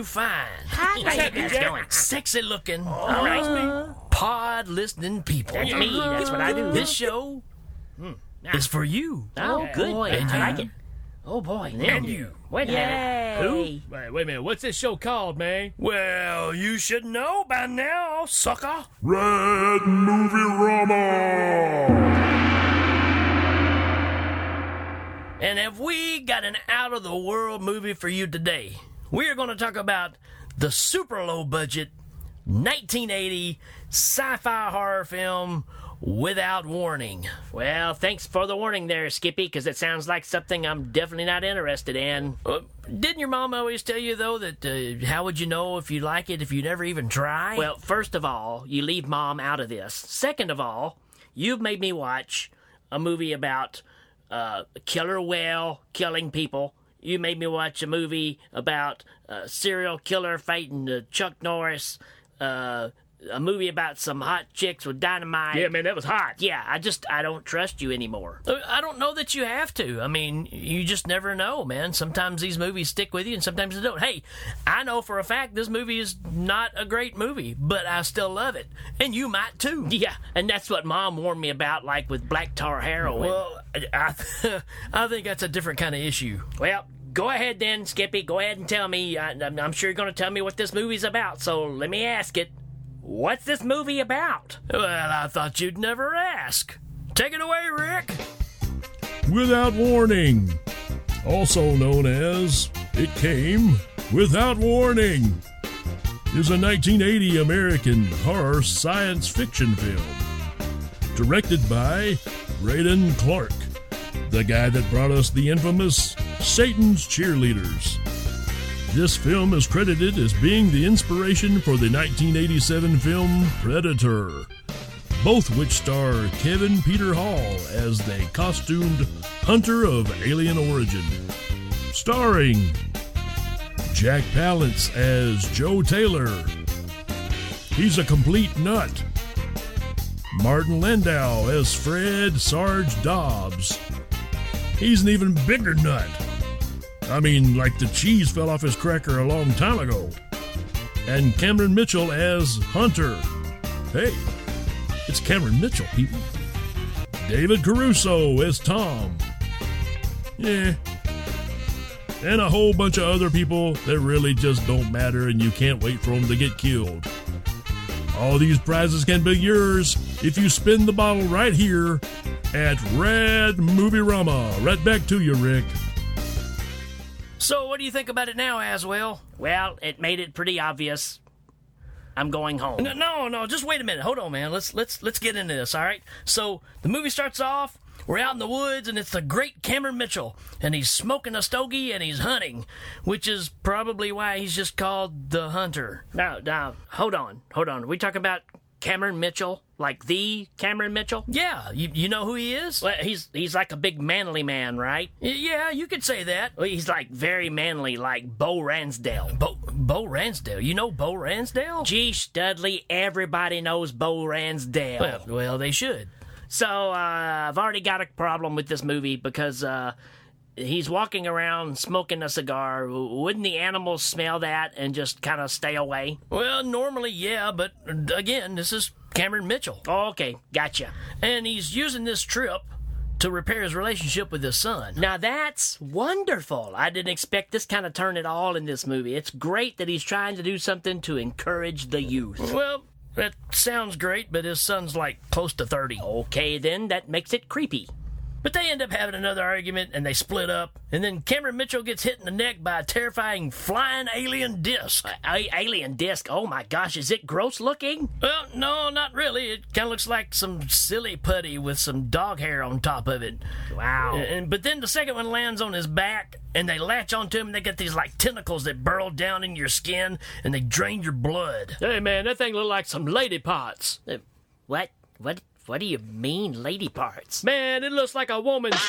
you find? Sexy looking, pod listening people. That's me. That's what I do. This show is for you. Oh, good. Boy, I like it. Oh, boy. And you. Wait a minute. Who? Wait a minute. What's this show called, man? Well, you should know by now, sucker. Red Movie-Rama! And have we got an out-of-the-world movie for you today? We're going to talk about the super low-budget 1980 sci-fi horror film, Without Warning. Well, thanks for the warning there, Skippy, because it sounds like something I'm definitely not interested in. Didn't your mom always tell you, though, that how would you know if you like it if you never even try? Well, first of all, you leave Mom out of this. Second of all, you've made me watch a movie about... killer whale killing people. You made me watch a movie about a serial killer fighting Chuck Norris. A movie about some hot chicks with dynamite. Yeah, man, that was hot. Yeah, I don't trust you anymore. I don't know that you have to. I mean, you just never know, man. Sometimes these movies stick with you and sometimes they don't. Hey, I know for a fact this movie is not a great movie, but I still love it. And you might, too. Yeah, and that's what Mom warned me about, like with black tar heroin. Well, I think that's a different kind of issue. Well... Go ahead then, Skippy. Go ahead and tell me. I'm sure you're going to tell me what this movie's about, so let me ask it. What's this movie about? Well, I thought you'd never ask. Take it away, Rick. Without Warning, also known as It Came Without Warning, is a 1980 American horror science fiction film directed by Raiden Clark, the guy that brought us the infamous Satan's Cheerleaders. This film is credited as being the inspiration for the 1987 film Predator, both which star Kevin Peter Hall as the costumed hunter of alien origin. Starring Jack Palance as Joe Taylor. He's a complete nut. Martin Landau as Fred Sarge Dobbs. He's an even bigger nut. I mean, like the cheese fell off his cracker a long time ago. And Cameron Mitchell as Hunter. Hey, it's Cameron Mitchell, people. David Caruso as Tom. Yeah. And a whole bunch of other people that really just don't matter and you can't wait for them to get killed. All these prizes can be yours if you spin the bottle right here at Red Movie-Rama. Right back to you, Rick. So, what do you think about it now, Aswell? Well, it made it pretty obvious. I'm going home. No, just wait a minute. Hold on, man. Let's get into this, all right? So, the movie starts off, we're out in the woods, and it's the great Cameron Mitchell, and he's smoking a stogie, and he's hunting, which is probably why he's just called the Hunter. No, hold on. Are we talking about Cameron Mitchell? Like the Cameron Mitchell? Yeah, you know who he is? Well, he's like a big manly man, right? Yeah, you could say that. Well, he's like very manly, like Bo Ransdell. Bo Ransdell? You know Bo Ransdell? Gee, Studley, everybody knows Bo Ransdell. Well, they should. So, I've already got a problem with this movie because, he's walking around smoking a cigar. Wouldn't the animals smell that and just kind of stay away? Well, normally, yeah, but again, this is Cameron Mitchell. Oh, okay, gotcha. And he's using this trip to repair his relationship with his son. Now, that's wonderful. I didn't expect this kind of turn at all in this movie. It's great that he's trying to do something to encourage the youth. Well, that sounds great, but his son's like close to 30. Okay, then that makes it creepy. But they end up having another argument, and they split up. And then Cameron Mitchell gets hit in the neck by a terrifying flying alien disc. Alien disc? Oh, my gosh. Is it gross-looking? Well, no, not really. It kind of looks like some silly putty with some dog hair on top of it. Wow. But then the second one lands on his back, and they latch onto him, and they got these, like, tentacles that burrow down into your skin, and they drain your blood. Hey, man, that thing looked like some lady parts. What do you mean, lady parts? Man, it looks like a woman's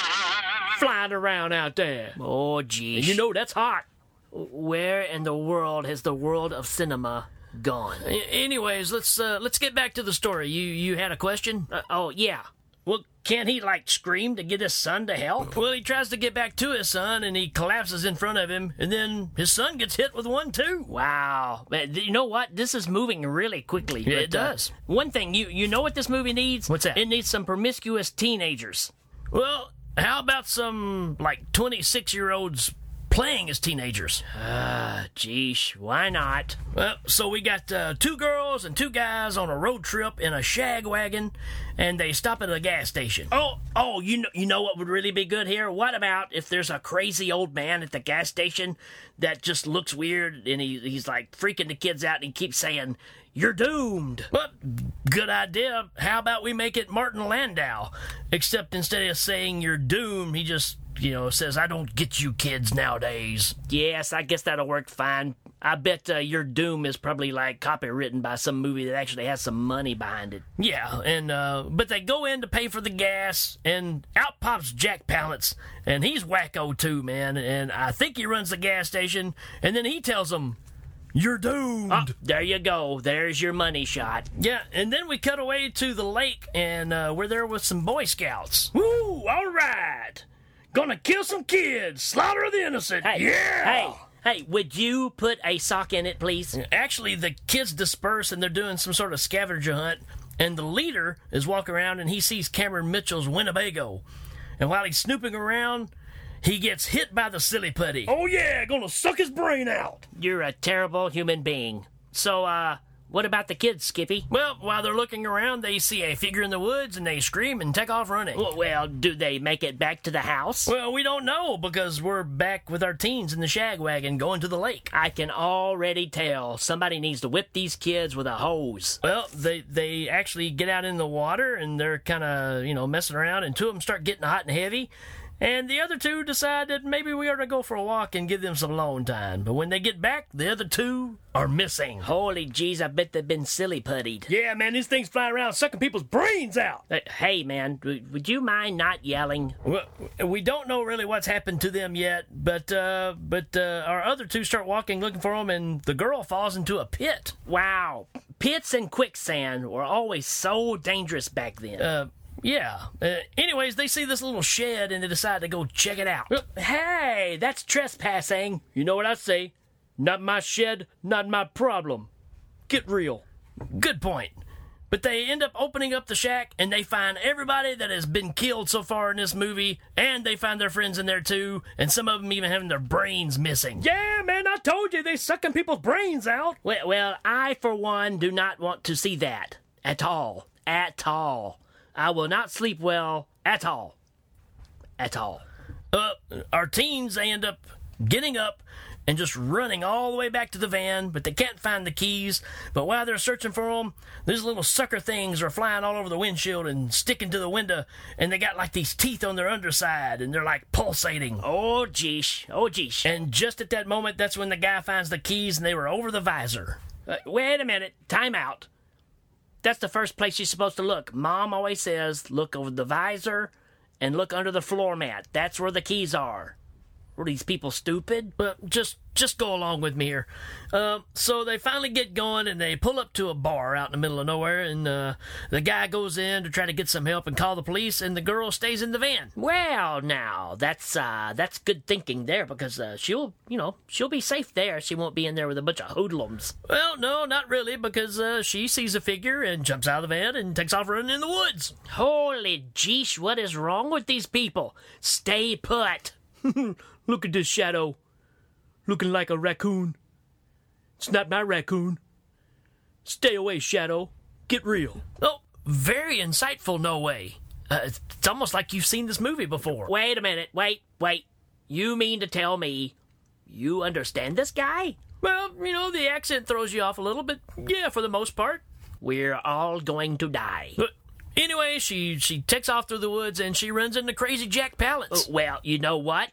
flying around out there. Oh, geez. You know, that's hot. Where in the world has the world of cinema gone? Anyways, let's get back to the story. You had a question? Oh, yeah. Well, can't he, like, scream to get his son to help? Well, he tries to get back to his son, and he collapses in front of him, and then his son gets hit with one, too. Wow. You know what? This is moving really quickly. Yeah, it does. One thing, you know what this movie needs? What's that? It needs some promiscuous teenagers. Well, how about some, like, 26-year-olds playing as teenagers? Geesh, why not? Well, so we got 2 girls and 2 guys on a road trip in a shag wagon, and they stop at a gas station. Oh, you know what would really be good here? What about if there's a crazy old man at the gas station that just looks weird, and he's like freaking the kids out, and he keeps saying, "You're doomed." Well, good idea. How about we make it Martin Landau? Except instead of saying "you're doomed," he just, says, "I don't get you kids nowadays." Yes, I guess that'll work fine. I bet "Your Doom" is probably, like, copywritten by some movie that actually has some money behind it. Yeah, and but they go in to pay for the gas, and out pops Jack Palance, and he's wacko too, man, and I think he runs the gas station, and then he tells them, "You're doomed." Oh, there you go. There's your money shot. Yeah, and then we cut away to the lake, and we're there with some Boy Scouts. Woo, all right. Gonna kill some kids, slaughter the innocent. Hey, yeah! Hey, would you put a sock in it, please? Actually, the kids disperse, and they're doing some sort of scavenger hunt, and the leader is walking around, and he sees Cameron Mitchell's Winnebago. And while he's snooping around, he gets hit by the silly putty. Oh, yeah, gonna suck his brain out. You're a terrible human being. So, what about the kids, Skippy? Well, while they're looking around, they see a figure in the woods, and they scream and take off running. Well, do they make it back to the house? Well, we don't know, because we're back with our teens in the shag wagon going to the lake. I can already tell. Somebody needs to whip these kids with a hose. Well, they actually get out in the water, and they're kind of, messing around, and 2 of them start getting hot and heavy. And the other 2 decide that maybe we ought to go for a walk and give them some alone time. But when they get back, the other 2 are missing. Holy jeez, I bet they've been silly puttied. Yeah, man, these things fly around sucking people's brains out. Hey, man, would you mind not yelling? Well, we don't know really what's happened to them yet, but our other 2 start walking, looking for them, and the girl falls into a pit. Wow, pits and quicksand were always so dangerous back then. Yeah. Anyways, they see this little shed, and they decide to go check it out. Hey, that's trespassing. You know what I say? Not my shed, not my problem. Get real. Good point. But they end up opening up the shack, and they find everybody that has been killed so far in this movie, and they find their friends in there too, and some of them even having their brains missing. Yeah, man, I told you, they're sucking people's brains out. Well, I, for one, do not want to see that. At all. At all. I will not sleep well at all. At all. Our teens, they end up getting up and just running all the way back to the van, but they can't find the keys. But while they're searching for them, these little sucker things are flying all over the windshield and sticking to the window, and they got like these teeth on their underside, and they're like pulsating. Oh, jeesh. Oh, jeesh. And just at that moment, that's when the guy finds the keys, and they were over the visor. Wait a minute. Time out. That's the first place you're supposed to look. Mom always says, look over the visor and look under the floor mat. That's where the keys are. Were these people stupid? Well, just go along with me here. So they finally get going, and they pull up to a bar out in the middle of nowhere, and the guy goes in to try to get some help and call the police, and the girl stays in the van. Well, now, that's good thinking there, because she'll be safe there. She won't be in there with a bunch of hoodlums. Well, no, not really, because she sees a figure and jumps out of the van and takes off running in the woods. Holy jeesh, what is wrong with these people? Stay put. Look at this shadow, looking like a raccoon. It's not my raccoon. Stay away, shadow. Get real. Oh, very insightful, no way. It's almost like you've seen this movie before. Wait a minute. Wait. You mean to tell me you understand this guy? Well, the accent throws you off a little, but yeah, for the most part. We're all going to die. Anyway, she takes off through the woods, and she runs into crazy Jack Palance. Well, you know what?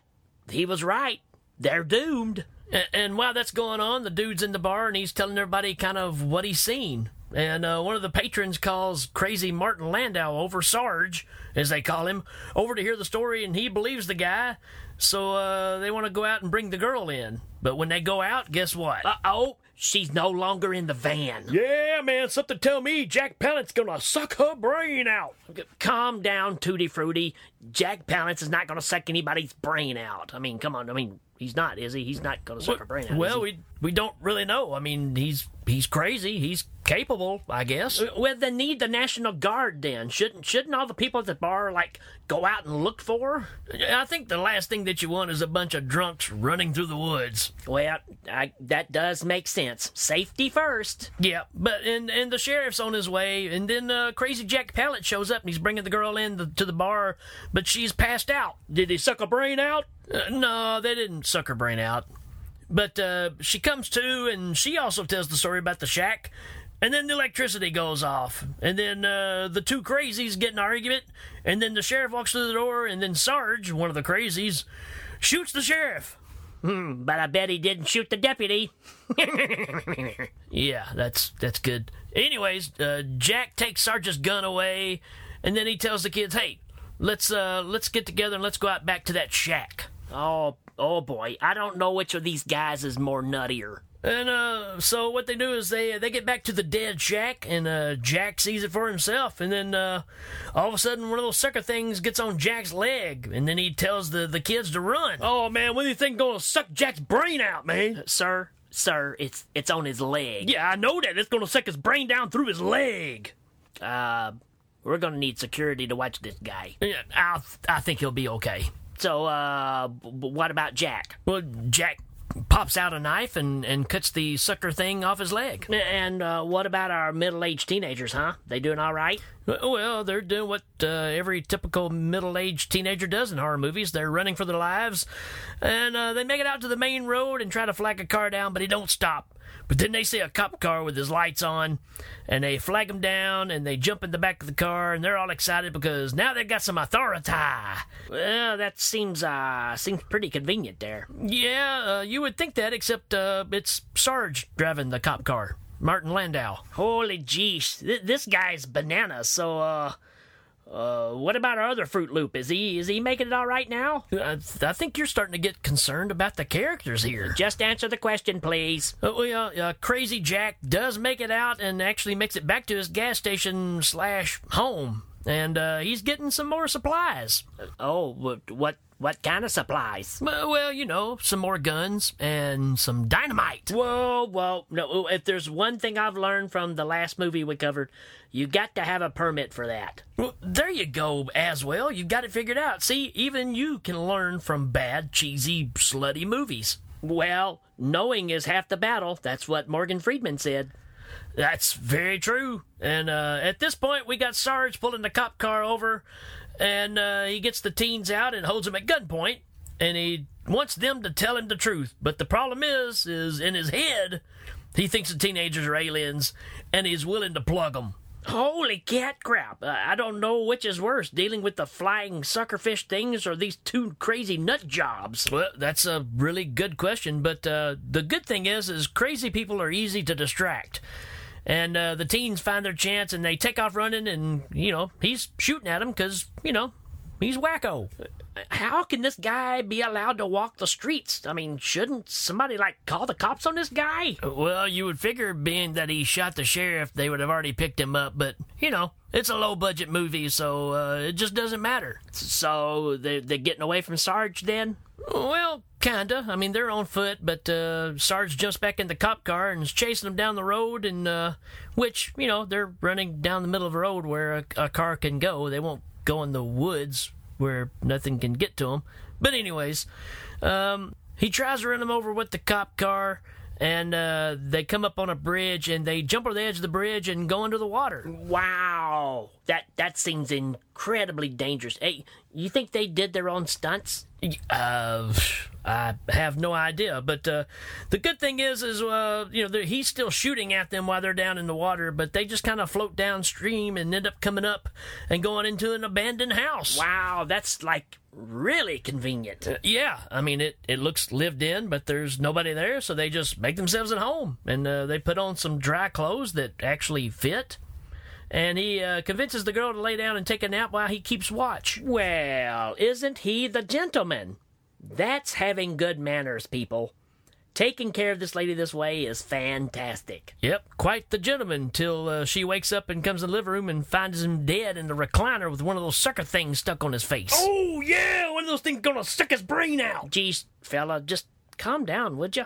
He was right. They're doomed. And while that's going on, the dude's in the bar, and he's telling everybody kind of what he's seen. And one of the patrons calls crazy Martin Landau over, Sarge, as they call him, over to hear the story, and he believes the guy. So they want to go out and bring the girl in. But when they go out, guess what? Uh-oh, she's no longer in the van. Yeah, man, something tell me Jack Palance's gonna suck her brain out. Calm down, Tutti Frutti. Jack Palance is not gonna suck anybody's brain out. I mean, come on, I mean, he's not, is he? He's not gonna suck her brain out. Well, we don't really know. I mean, he's crazy. He's capable, I guess. Well, they need the National Guard then. Shouldn't all the people at the bar, like, go out and look for her? I think the last thing that you want is a bunch of drunks running through the woods. Well, that does make sense. Safety first. Yeah, but and the sheriff's on his way, and then Crazy Jack Palance shows up, and he's bringing the girl to the bar, but she's passed out. Did he suck her brain out? No, they didn't suck her brain out. But she comes to, and she also tells the story about the shack. And then the electricity goes off. And then the two crazies get in an argument. And then the sheriff walks through the door. And then Sarge, one of the crazies, shoots the sheriff. But I bet he didn't shoot the deputy. Yeah, that's good. Anyways, Jack takes Sarge's gun away. And then he tells the kids, hey, let's get together and let's go out back to that shack. Oh boy, I don't know which of these guys is more nuttier. And, so what they do is they get back to the dead shack, and, Jack sees it for himself, and then, all of a sudden, one of those sucker things gets on Jack's leg, and then he tells the kids to run. Oh, man, what do you think gonna suck Jack's brain out, man? Sir, it's on his leg. Yeah, I know that. It's gonna suck his brain down through his leg. We're gonna need security to watch this guy. Yeah, I think he'll be okay. So, what about Jack? Well, Jack pops out a knife and cuts the sucker thing off his leg. And what about our middle-aged teenagers, huh? They doing all right? Well, they're doing what every typical middle-aged teenager does in horror movies. They're running for their lives, and they make it out to the main road and try to flag a car down, but he don't stop. But then they see a cop car with his lights on, and they flag him down, and they jump in the back of the car, and they're all excited because now they've got some authority. Well, that seems pretty convenient there. Yeah, you would think that, except it's Sarge driving the cop car, Martin Landau. Holy jeez, this guy's bananas, so, what about our other Fruit Loop? Is he making it all right now? I think you're starting to get concerned about the characters here. Just answer the question, please. Crazy Jack does make it out and actually makes it back to his gas station / home. And he's getting some more supplies. Oh, what kind of supplies? Well, you know, some more guns and some dynamite. Whoa, no. If there's one thing I've learned from the last movie we covered, you got to have a permit for that. Well, there you go, Aswell. You've got it figured out. See, even you can learn from bad, cheesy, slutty movies. Well, knowing is half the battle. That's what Morgan Freeman said. That's very true. And at this point, we got Sarge pulling the cop car over, and he gets the teens out and holds them at gunpoint, and he wants them to tell him the truth. But the problem is in his head, he thinks the teenagers are aliens, and he's willing to plug them. Holy cat crap. I don't know which is worse, dealing with the flying suckerfish things or these two crazy nut jobs. Well, that's a really good question, but the good thing is crazy people are easy to distract. And the teens find their chance, and they take off running, and, you know, he's shooting at them because, you know, he's wacko. How can this guy be allowed to walk the streets? I mean, shouldn't somebody, like, call the cops on this guy? Well, you would figure, being that he shot the sheriff, they would have already picked him up. But, you know, it's a low-budget movie, so it just doesn't matter. So they're getting away from Sarge then? Well, kinda. I mean, they're on foot, but Sarge jumps back in the cop car and is chasing them down the road, and which, you know, they're running down the middle of a road where a car can go. They won't go in the woods where nothing can get to them. But anyways, he tries to run them over with the cop car, and they come up on a bridge, and they jump over the edge of the bridge and go into the water. Wow. That seems incredibly dangerous. Hey, you think they did their own stunts? I have no idea. But the good thing is you know, he's still shooting at them while they're down in the water, but they just kind of float downstream and end up coming up and going into an abandoned house. Wow, that's, like, really convenient. Yeah, I mean, it looks lived in, but there's nobody there, so they just make themselves at home. And they put on some dry clothes that actually fit. And he convinces the girl to lay down and take a nap while he keeps watch. Well, isn't he the gentleman? That's having good manners, people. Taking care of this lady this way is fantastic. Yep, quite the gentleman, till she wakes up and comes in the living room and finds him dead in the recliner with one of those sucker things stuck on his face. Oh, yeah, one of those things gonna suck his brain out. Geez, fella, just calm down, would ya?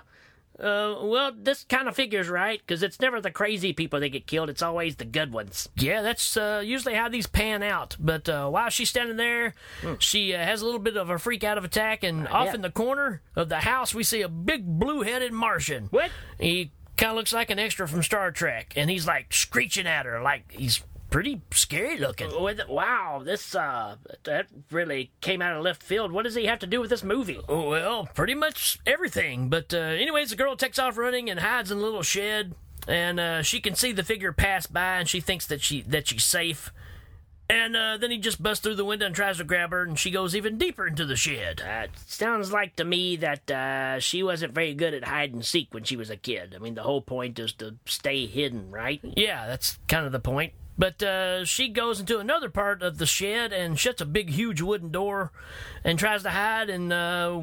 Well, this kind of figures right, because it's never the crazy people that get killed, it's always the good ones. Yeah, that's usually how these pan out, but while she's standing there, she has a little bit of a freak out of attack, and off in the corner of the house, we see a big blue-headed Martian. What? He kind of looks like an extra from Star Trek, and he's, like, screeching at her, like he's pretty scary looking. Wow, this, that really came out of left field. What does he have to do with this movie? Well, pretty much everything. But anyways, the girl takes off running and hides in a little shed, and she can see the figure pass by, and she thinks that she's safe. And then he just busts through the window and tries to grab her, and she goes even deeper into the shed. Sounds like to me that she wasn't very good at hide-and-seek when she was a kid. I mean, the whole point is to stay hidden, right? Yeah, that's kind of the point. But she goes into another part of the shed and shuts a big, huge wooden door and tries to hide. And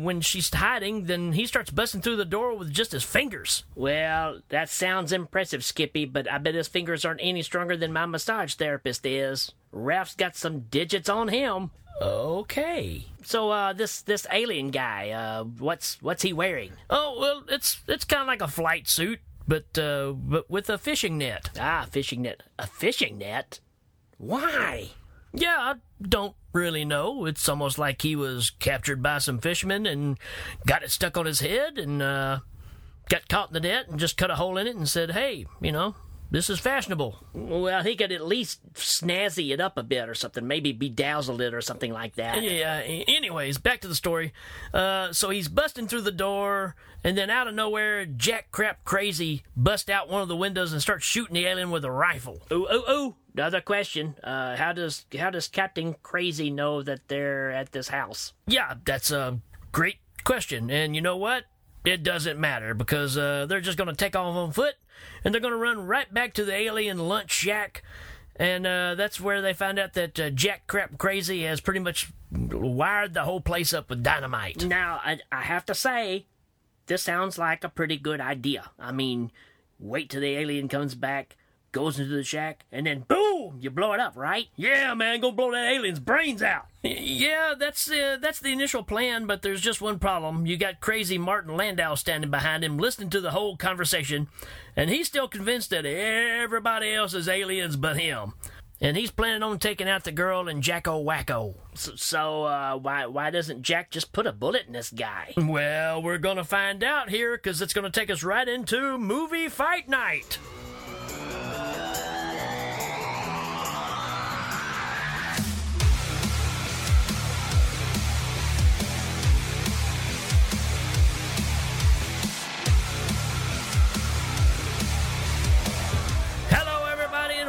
when she's hiding, then he starts busting through the door with just his fingers. Well, that sounds impressive, Skippy, but I bet his fingers aren't any stronger than my massage therapist is. Ralph's got some digits on him. Okay. So, this alien guy, what's he wearing? Oh, well, it's kind of like a flight suit. But with a fishing net. Ah, fishing net. A fishing net? Why? Yeah, I don't really know. It's almost like he was captured by some fishermen and got it stuck on his head and got caught in the net and just cut a hole in it and said, hey, you know, this is fashionable. Well, he could at least snazzy it up a bit or something. Maybe bedazzled it or something like that. Yeah, anyways, back to the story. So he's busting through the door, and then out of nowhere, Jack Crap Crazy busts out one of the windows and starts shooting the alien with a rifle. Ooh. Another question. How does Captain Crazy know that they're at this house? Yeah, that's a great question. And you know what? It doesn't matter, because they're just going to take off on foot, and they're going to run right back to the alien lunch shack, and that's where they find out that Jack Crap Crazy has pretty much wired the whole place up with dynamite. Now, I have to say, this sounds like a pretty good idea. I mean, wait till the alien comes back, goes into the shack, and then boom, you blow it up, right? Yeah, man, go blow that alien's brains out. Yeah, that's the initial plan, but there's just one problem. You got crazy Martin Landau standing behind him, listening to the whole conversation, and he's still convinced that everybody else is aliens but him. And he's planning on taking out the girl and Jacko Wacko. So why doesn't Jack just put a bullet in this guy? Well, we're going to find out here, because it's going to take us right into Movie Fight Night.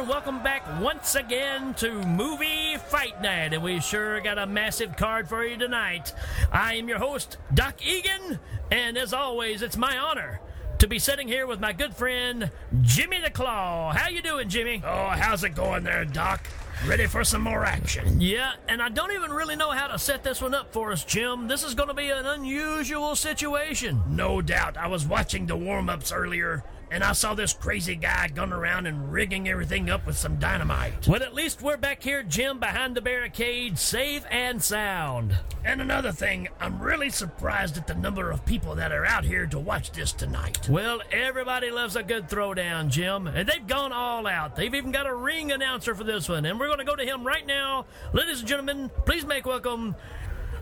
Welcome back once again to Movie Fight Night, and we sure got a massive card for you tonight. I am your host, Doc Egan, and as always, it's my honor to be sitting here with my good friend, Jimmy the Claw. How you doing, Jimmy? Oh, how's it going there, Doc? Ready for some more action. Yeah, and I don't even really know how to set this one up for us, Jim. This is going to be an unusual situation. No doubt. I was watching the warm-ups earlier, and I saw this crazy guy gunning around and rigging everything up with some dynamite. Well, at least we're back here, Jim, behind the barricade, safe and sound. And another thing, I'm really surprised at the number of people that are out here to watch this tonight. Well, everybody loves a good throwdown, Jim, and they've gone all out. They've even got a ring announcer for this one, and we're going to go to him right now. Ladies and gentlemen, please make welcome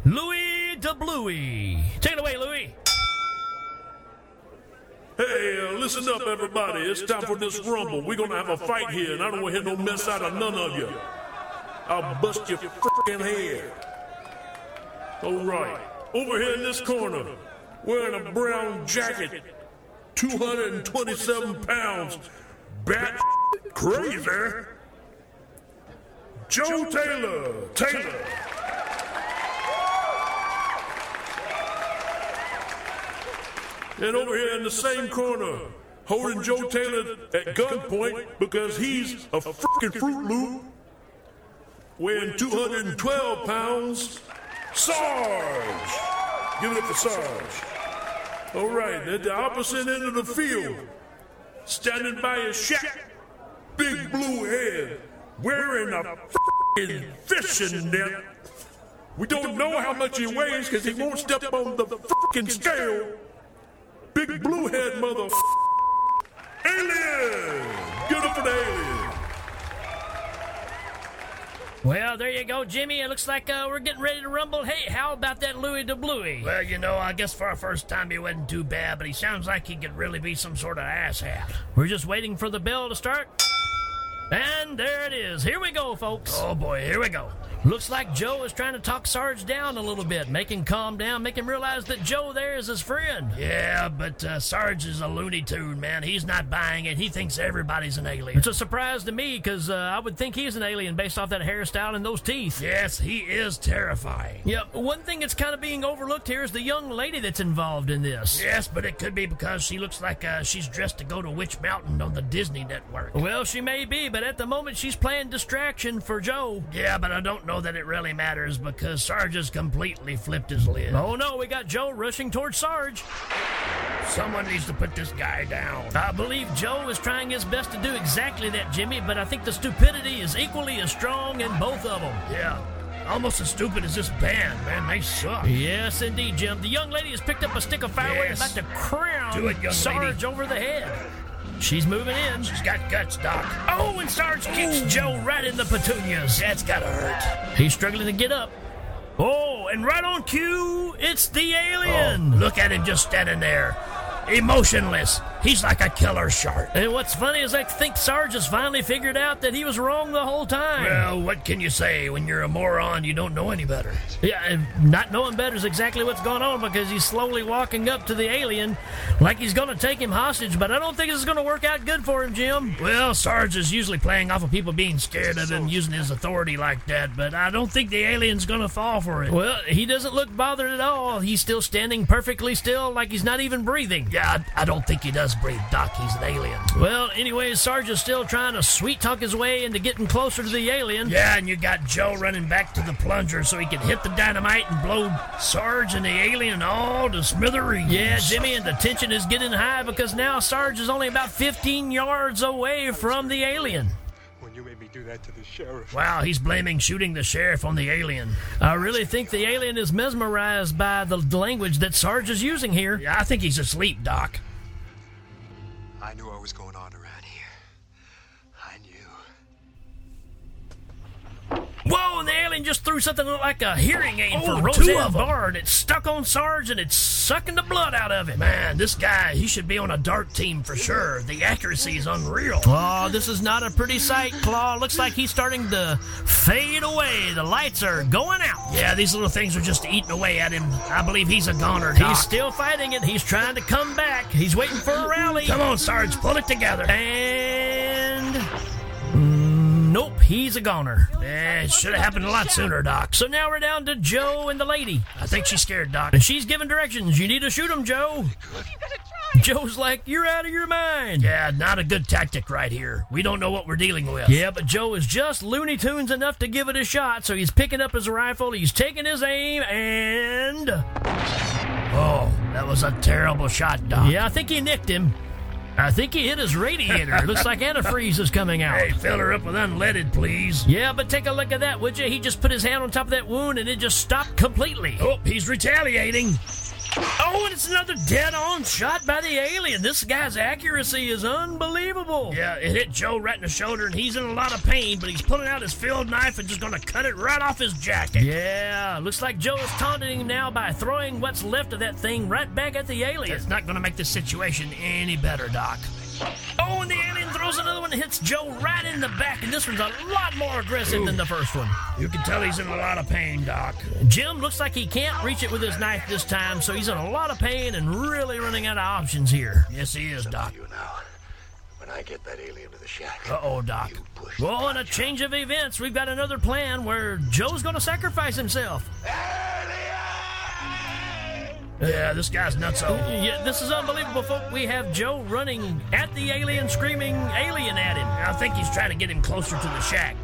Louis DeBluey. Take it away, Louis. Hey, listen up, everybody. It's time for this rumble. We're going to have a fight here, and I don't want to hear no mess out of none of you. I'll bust your frickin' head. All right. Over here in this corner, wearing a brown jacket, 227 pounds, bat crazy, Joe Taylor. And over here in the same corner, holding Joe Taylor at gunpoint because he's a frickin' Fruit Loop, weighing 212 pounds, Sarge! Give it up for Sarge. All right, at the opposite end of the field, standing by a shack, big blue head, wearing a f***ing fishing net. We don't know how much he weighs because he won't step on the f***ing scale. Big blue head mother alien! Get up an alien! Well, there you go, Jimmy. It looks like we're getting ready to rumble. Hey, how about that Louis DeBluey? Well, you know, I guess for our first time he wasn't too bad, but he sounds like he could really be some sort of asshat. We're just waiting for the bell to start. And there it is. Here we go, folks. Oh, boy, here we go. Looks like Joe is trying to talk Sarge down a little bit, make him calm down, make him realize that Joe there is his friend. Yeah, but Sarge is a Looney Tune, man. He's not buying it. He thinks everybody's an alien. It's a surprise to me, because I would think he's an alien based off that hairstyle and those teeth. Yes, he is terrifying. Yeah, one thing that's kind of being overlooked here is the young lady that's involved in this. Yes, but it could be because she looks like she's dressed to go to Witch Mountain on the Disney Network. Well, she may be, but at the moment she's playing distraction for Joe. Yeah, but I don't know that it really matters because Sarge has completely flipped his lid. Oh no, we got Joe rushing towards Sarge. Someone needs to put this guy down. I believe Joe is trying his best to do exactly that, Jimmy, but I think the stupidity is equally as strong in both of them. Yeah. Almost as stupid as this band, man. They suck. Yes, indeed, Jim. The young lady has picked up a stick of firewood and about to crown Sarge over the head. She's moving in. She's got guts, Doc. Oh, and Sarge kicks Joe right in the petunias. That's gotta hurt. He's struggling to get up. Oh, and right on cue, it's the alien. Oh, look at him just standing there. Emotionless. He's like a killer shark. And what's funny is I think Sarge has finally figured out that he was wrong the whole time. Well, what can you say? When you're a moron, you don't know any better. Yeah, and not knowing better is exactly what's going on because he's slowly walking up to the alien like he's going to take him hostage, but I don't think this is going to work out good for him, Jim. Well, Sarge is usually playing off of people being scared of him, using his authority like that, but I don't think the alien's going to fall for it. Well, he doesn't look bothered at all. He's still standing perfectly still like he's not even breathing. Yeah, I don't think he does breathe, Doc. He's an alien. Well, anyways, Sarge is still trying to sweet-talk his way into getting closer to the alien. Yeah, and you got Joe running back to the plunger so he can hit the dynamite and blow Sarge and the alien all to smithereens. Yeah, Jimmy, and the tension is getting high because now Sarge is only about 15 yards away from the alien. You made me do that to the sheriff. Wow, he's blaming shooting the sheriff on the alien. I really think the alien is mesmerized by the language that Sarge is using here. Yeah, I think he's asleep, Doc. I knew what was going on around here. I knew. Whoa, and the alien just threw something like a hearing aid for Roseanne Barr, and it's stuck on Sarge, and it's sucking the blood out of him. Man, this guy, he should be on a dart team for sure. The accuracy is unreal. Oh, this is not a pretty sight, Claw. Looks like he's starting to fade away. The lights are going out. Yeah, these little things are just eating away at him. I believe he's a goner, Doc. He's still fighting it. He's trying to come back. He's waiting for a rally. Come on, Sarge, pull it together. Nope, he's a goner. It should have happened a lot sooner, Doc. So now we're down to Joe and the lady. I think she's scared, Doc. And she's giving directions. You need to shoot him, Joe. Joe's like, you're out of your mind. Yeah, not a good tactic right here. We don't know what we're dealing with. Yeah, but Joe is just Looney Tunes enough to give it a shot. So he's picking up his rifle. He's taking his aim and... Oh, that was a terrible shot, Doc. Yeah, I think he nicked him. I think he hit his radiator. Looks like antifreeze is coming out. Hey, fill her up with unleaded, please. Yeah, but take a look at that, would you? He just put his hand on top of that wound, and it just stopped completely. Oh, he's retaliating. Oh, and it's another dead-on shot by the alien. This guy's accuracy is unbelievable. Yeah, it hit Joe right in the shoulder, and he's in a lot of pain, but he's pulling out his field knife and just going to cut it right off his jacket. Yeah, looks like Joe is taunting him now by throwing what's left of that thing right back at the alien. It's not going to make this situation any better, Doc. Oh, and the alien throws another one and hits Joe right in the back, and this one's a lot more aggressive than the first one. You can tell he's in a lot of pain, Doc. Jim looks like he can't reach it with his knife this time, so he's in a lot of pain and really running out of options here. Yes, he is, Doc. When I get that alien to the shack. Uh-oh, Doc. Well, in a change of events, we've got another plan where Joe's going to sacrifice himself. Yeah, this guy's nuts. Yeah, this is unbelievable, folks. We have Joe running at the alien, screaming alien at him. I think he's trying to get him closer to the shack.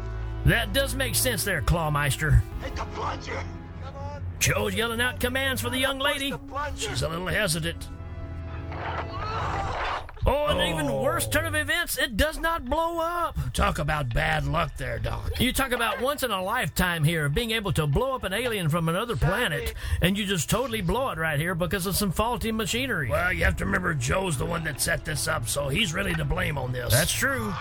That does make sense there, Clawmeister. Hit the plunger. Joe's yelling out commands for the young lady. She's a little hesitant. Oh, and even worse turn of events, it does not blow up. Talk about bad luck there, Doc. You talk about once in a lifetime here, being able to blow up an alien from another planet, and you just totally blow it right here because of some faulty machinery. Well, you have to remember Joe's the one that set this up, so he's really to blame on this. That's true.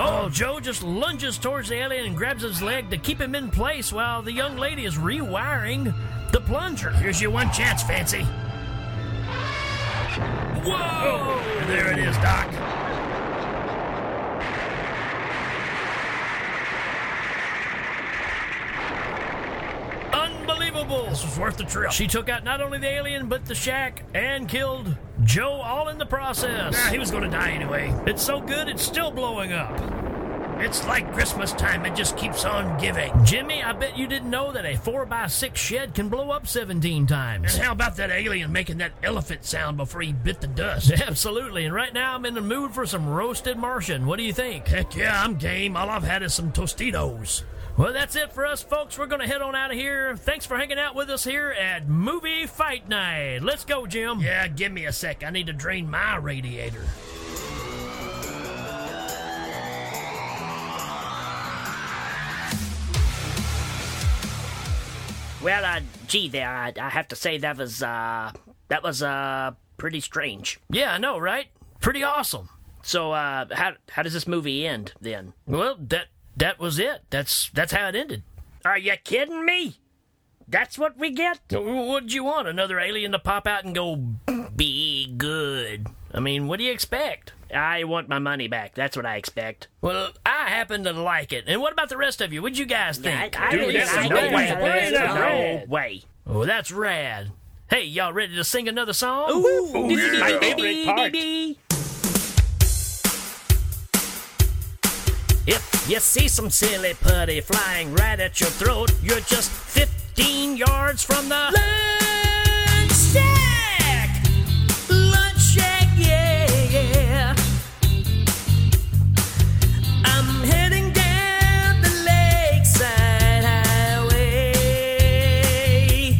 Oh, Joe just lunges towards the alien and grabs his leg to keep him in place while the young lady is rewiring the plunger. Here's your one chance, Fancy. Whoa! There it is, Doc. Unbelievable! This was worth the trip. She took out not only the alien, but the shack, and killed Joe all in the process. Nah, he was going to die anyway. It's so good, it's still blowing up. It's like Christmas time. It just keeps on giving. Jimmy, I bet you didn't know that a 4x6 shed can blow up 17 times. And how about that alien making that elephant sound before he bit the dust? Absolutely. And right now I'm in the mood for some roasted Martian. What do you think? Heck yeah, I'm game. All I've had is some Tostitos. Well, that's it for us, folks. We're going to head on out of here. Thanks for hanging out with us here at Movie Fight Night. Let's go, Jim. Yeah, give me a sec. I need to drain my radiator. Well, gee there, I have to say that was pretty strange. Yeah, I know, right? Pretty awesome. So, how does this movie end, then? Well, that was it. That's how it ended. Are you kidding me? That's what we get? What'd you want, another alien to pop out and go, be good? I mean, what do you expect? I want my money back. That's what I expect. Well, I happen to like it. And what about the rest of you? What'd you guys think? No way. Oh, that's rad. Hey, y'all ready to sing another song? Ooh, this is my favorite part. If you see some silly putty flying right at your throat, you're just 15 yards from the lunch shack. Lunch shack, yeah. I'm heading down the lakeside highway,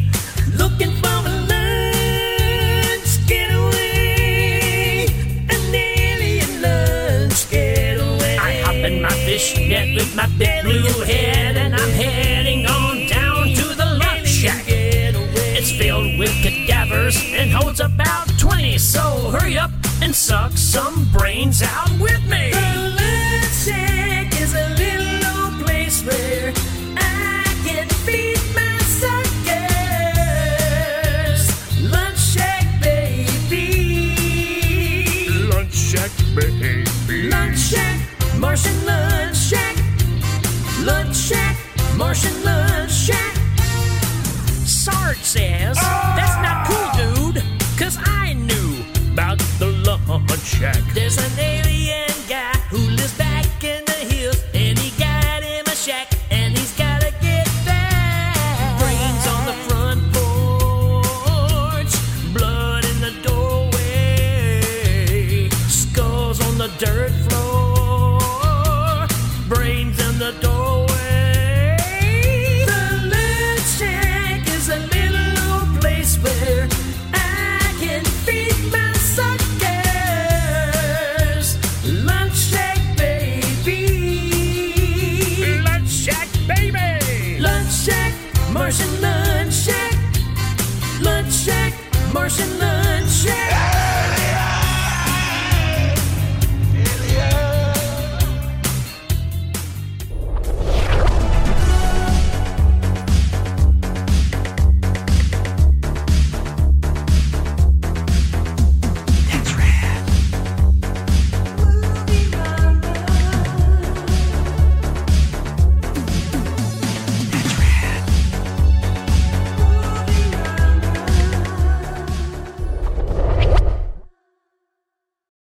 looking for a lunch getaway, an alien lunch getaway. I hop in my fishnet with my big blue head, and I'm heading on down to the lunch shack. It's filled with cadavers and holds about 20, so hurry up and suck some brains out with me. The lunch shack is a little old place where I can feed my suckers. Lunch shack, baby. Lunch shack, baby. Lunch shack, Martian lunch shack. Lunch shack, Martian lunch shack. Sarge says, that's not cool, dude, 'cause I knew about the lunch shack. There's an alien guy who lives back in the hills, and he got him a shack, and he's gotta get back. Brains on the front porch, blood in the doorway, skulls on the dirt floor, brains in the doorway. The lunch shack is a little old place where I can feed my suckers. Lunch shack. Martian lunch shack, Martian lunch.